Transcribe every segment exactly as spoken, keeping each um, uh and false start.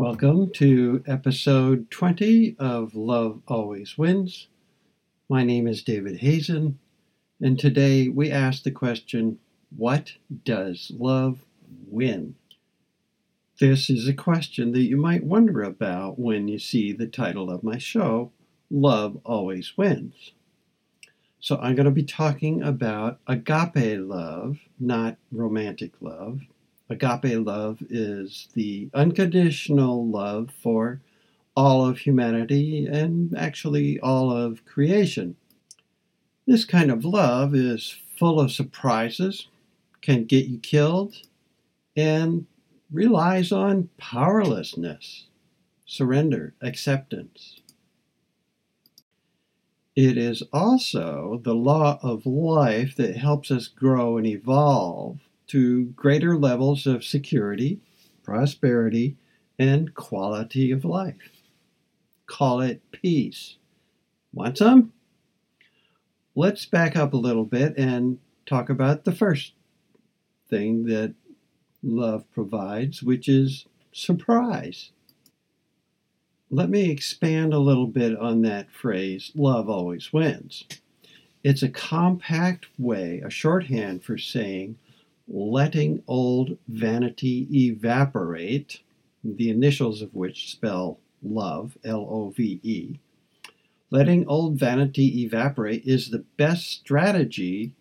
Welcome to episode twenty of Love Always Wins. My name is David Hazen, and today we ask the question, what does love win? This is a question that you might wonder about when you see the title of my show, Love Always Wins. So I'm going to be talking about agape love, not romantic love. Agape love is the unconditional love for all of humanity and actually all of creation. This kind of love is full of surprises, can get you killed, and relies on powerlessness, surrender, acceptance. It is also the law of life that helps us grow and evolve to greater levels of security, prosperity, and quality of life. Call it peace. Want some? Let's back up a little bit and talk about the first thing that love provides, which is surprise. Let me expand a little bit on that phrase, love always wins. It's a compact way, a shorthand for saying letting old vanity evaporate, the initials of which spell love, L O V E. Letting old vanity evaporate is the best strategy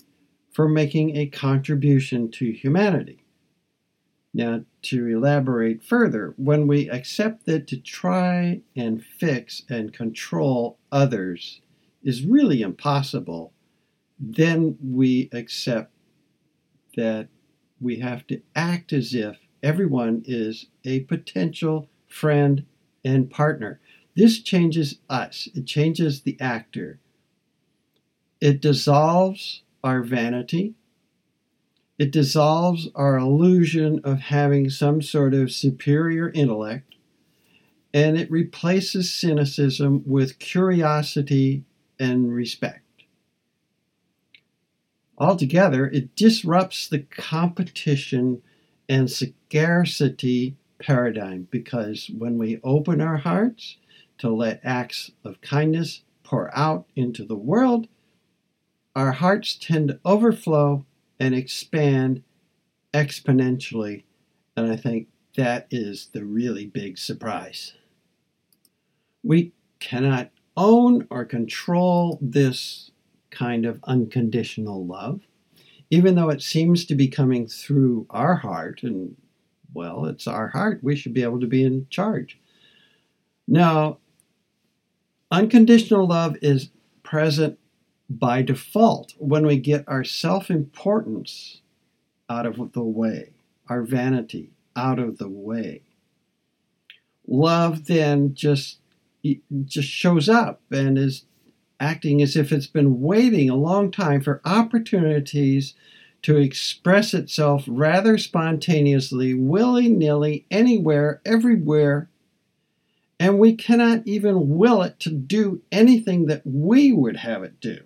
for making a contribution to humanity. Now, to elaborate further, when we accept that to try and fix and control others is really impossible, then we accept that we have to act as if everyone is a potential friend and partner. This changes us. It changes the actor. It dissolves our vanity. It dissolves our illusion of having some sort of superior intellect, and it replaces cynicism with curiosity and respect. Altogether, it disrupts the competition and scarcity paradigm, because when we open our hearts to let acts of kindness pour out into the world, our hearts tend to overflow and expand exponentially. And I think that is the really big surprise. We cannot own or control this kind of unconditional love, even though it seems to be coming through our heart. And, well, it's our heart. We should be able to be in charge. Now, unconditional love is present by default, when we get our self-importance out of the way, our vanity out of the way. Love then just, just shows up and is acting as if it's been waiting a long time for opportunities to express itself rather spontaneously, willy-nilly, anywhere, everywhere. And we cannot even will it to do anything that we would have it do.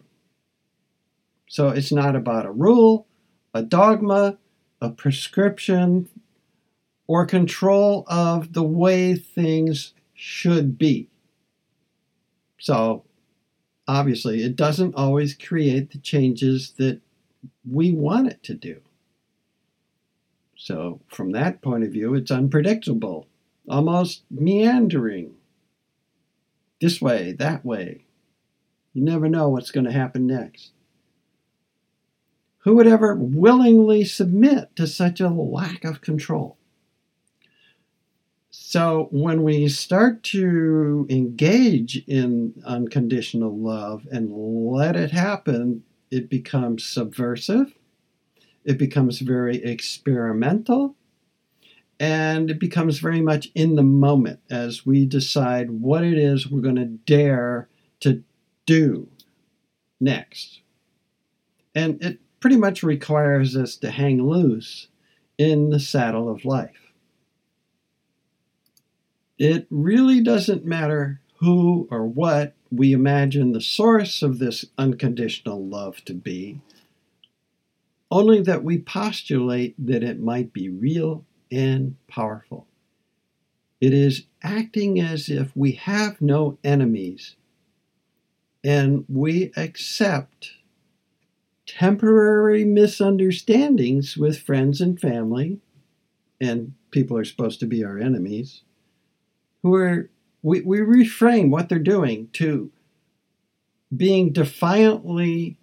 So it's not about a rule, a dogma, a prescription, or control of the way things should be. So obviously, it doesn't always create the changes that we want it to do. So from that point of view, it's unpredictable, almost meandering. This way, that way. You never know what's going to happen next. Who would ever willingly submit to such a lack of control? So when we start to engage in unconditional love and let it happen, it becomes subversive, it becomes very experimental, and it becomes very much in the moment as we decide what it is we're going to dare to do next. And it pretty much requires us to hang loose in the saddle of life. It really doesn't matter who or what we imagine the source of this unconditional love to be, only that we postulate that it might be real and powerful. It is acting as if we have no enemies and we accept temporary misunderstandings with friends and family, and people are supposed to be our enemies, who are, we, we reframe what they're doing to being defiantly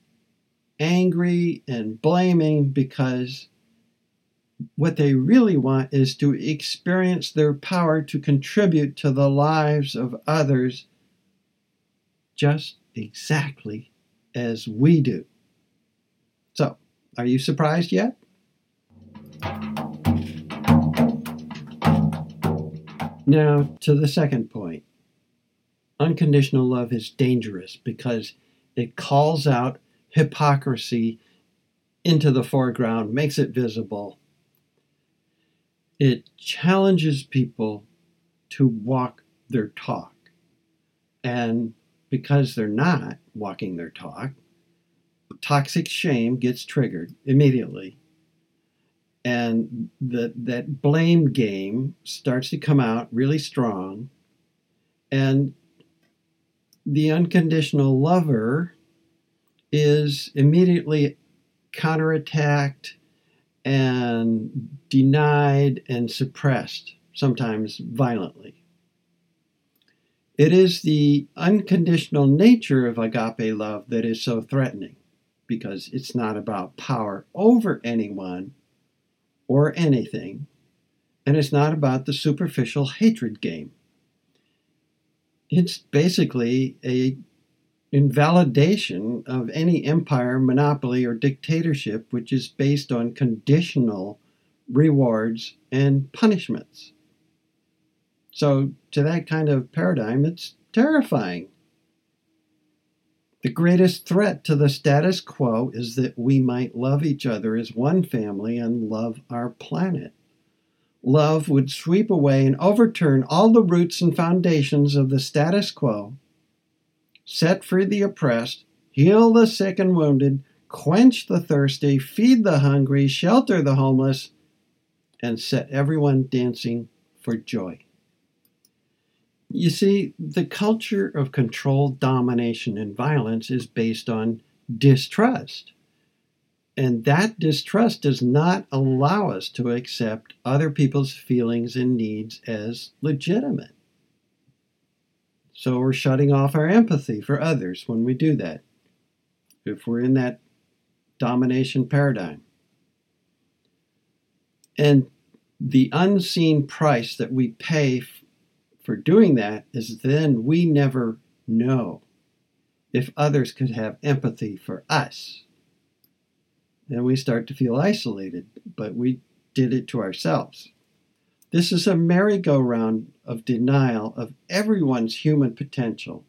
angry and blaming, because what they really want is to experience their power to contribute to the lives of others just exactly as we do. So, are you surprised yet? Now, to the second point. Unconditional love is dangerous because it calls out hypocrisy into the foreground, makes it visible. It challenges people to walk their talk. And because they're not walking their talk, toxic shame gets triggered immediately. And the, that blame game starts to come out really strong. And the unconditional lover is immediately counterattacked and denied and suppressed, sometimes violently. It is the unconditional nature of agape love that is so threatening, because it's not about power over anyone or anything, and it's not about the superficial hatred game. It's basically a invalidation of any empire, monopoly, or dictatorship which is based on conditional rewards and punishments. So, to that kind of paradigm, it's terrifying. The greatest threat to the status quo is that we might love each other as one family and love our planet. Love would sweep away and overturn all the roots and foundations of the status quo, set free the oppressed, heal the sick and wounded, quench the thirsty, feed the hungry, shelter the homeless, and set everyone dancing for joy. You see, the culture of control, domination, and violence is based on distrust. And that distrust does not allow us to accept other people's feelings and needs as legitimate. So we're shutting off our empathy for others when we do that, if we're in that domination paradigm. And the unseen price that we pay f- for doing that is then we never know if others could have empathy for us. And we start to feel isolated, but we did it to ourselves. This is a merry-go-round of denial of everyone's human potential.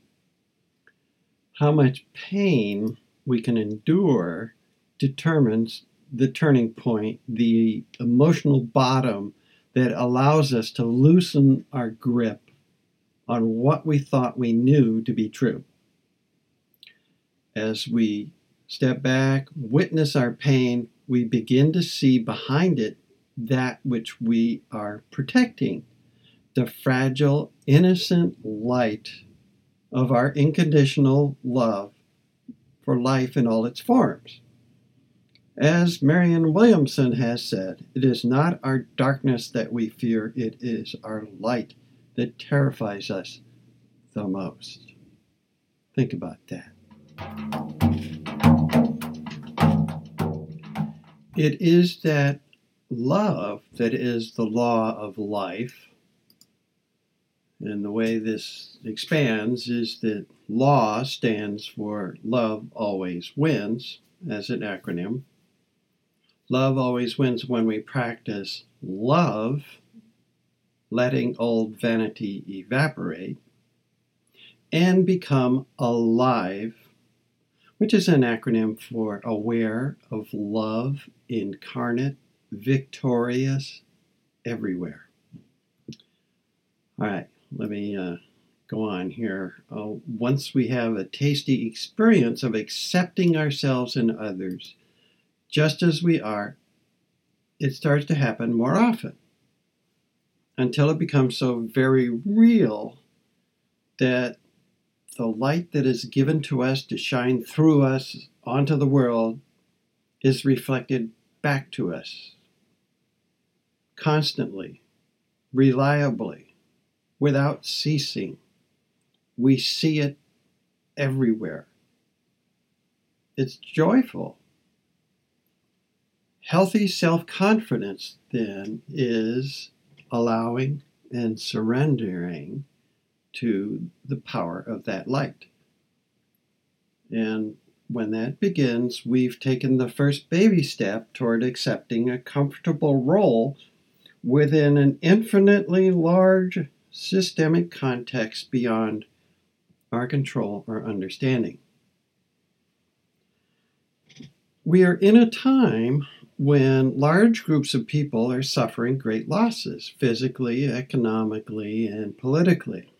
How much pain we can endure determines the turning point, the emotional bottom that allows us to loosen our grip on what we thought we knew to be true. As we step back, witness our pain, we begin to see behind it that which we are protecting, the fragile, innocent light of our unconditional love for life in all its forms. As Marianne Williamson has said, it is not our darkness that we fear, it is our light that terrifies us the most. Think about that. It is that love that is the law of life. And the way this expands is that LAW stands for Love Always Wins as an acronym. Love always wins when we practice love, letting old vanity evaporate, and become alive, which is an acronym for aware of love incarnate, victorious, everywhere. All right, let me uh, go on here. Uh, once we have a tasty experience of accepting ourselves and others just as we are, it starts to happen more often. until it becomes so very real that the light that is given to us to shine through us onto the world is reflected back to us constantly, reliably, without ceasing. We see it everywhere. It's joyful. Healthy self-confidence, then, is allowing and surrendering to the power of that light. And when that begins, we've taken the first baby step toward accepting a comfortable role within an infinitely large systemic context beyond our control or understanding. We are in a time when large groups of people are suffering great losses, physically, economically, and politically.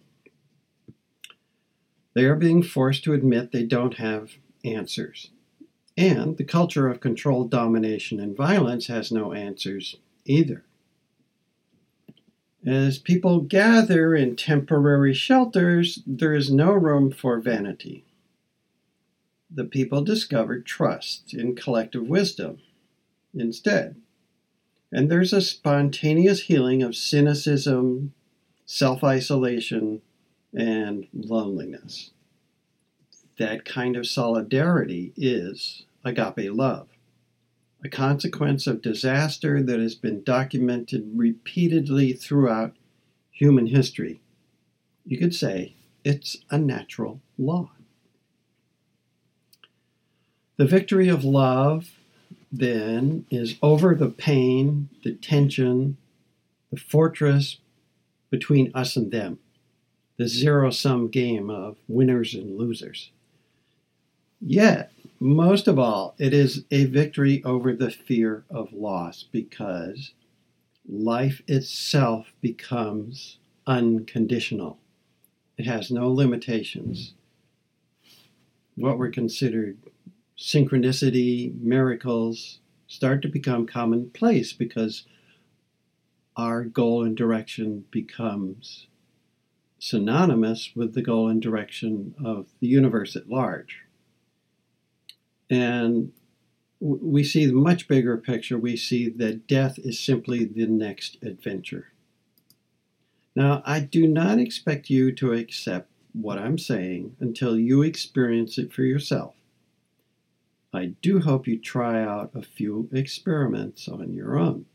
They are being forced to admit they don't have answers. And the culture of control, domination, and violence has no answers either. As people gather in temporary shelters, there is no room for vanity. The people discover trust in collective wisdom instead. And there's a spontaneous healing of cynicism, self-isolation, and loneliness. That kind of solidarity is agape love, a consequence of disaster that has been documented repeatedly throughout human history. You could say it's a natural law. The victory of love, then, is over the pain, the tension, the fortress between us and them, the zero-sum game of winners and losers. Yet, most of all, it is a victory over the fear of loss, because life itself becomes unconditional. It has no limitations. What were considered synchronicity, miracles, start to become commonplace because our goal and direction becomes synonymous with the goal and direction of the universe at large. And we see the much bigger picture. We see that death is simply the next adventure. Now, I do not expect you to accept what I'm saying until you experience it for yourself. I do hope you try out a few experiments on your own.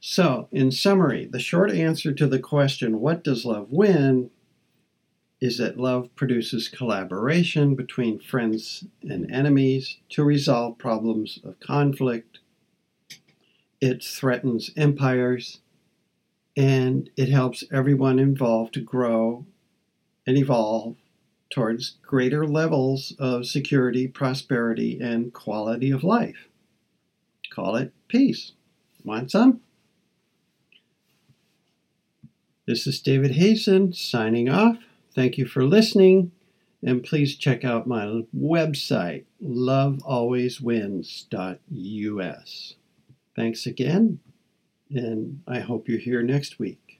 So, in summary, the short answer to the question, what does love win, is that love produces collaboration between friends and enemies to resolve problems of conflict. It threatens empires, and it helps everyone involved to grow and evolve towards greater levels of security, prosperity, and quality of life. Call it peace. Want some? This is David Hazen signing off. Thank you for listening, and please check out my website, love always wins dot u s. Thanks again, and I hope you're here next week.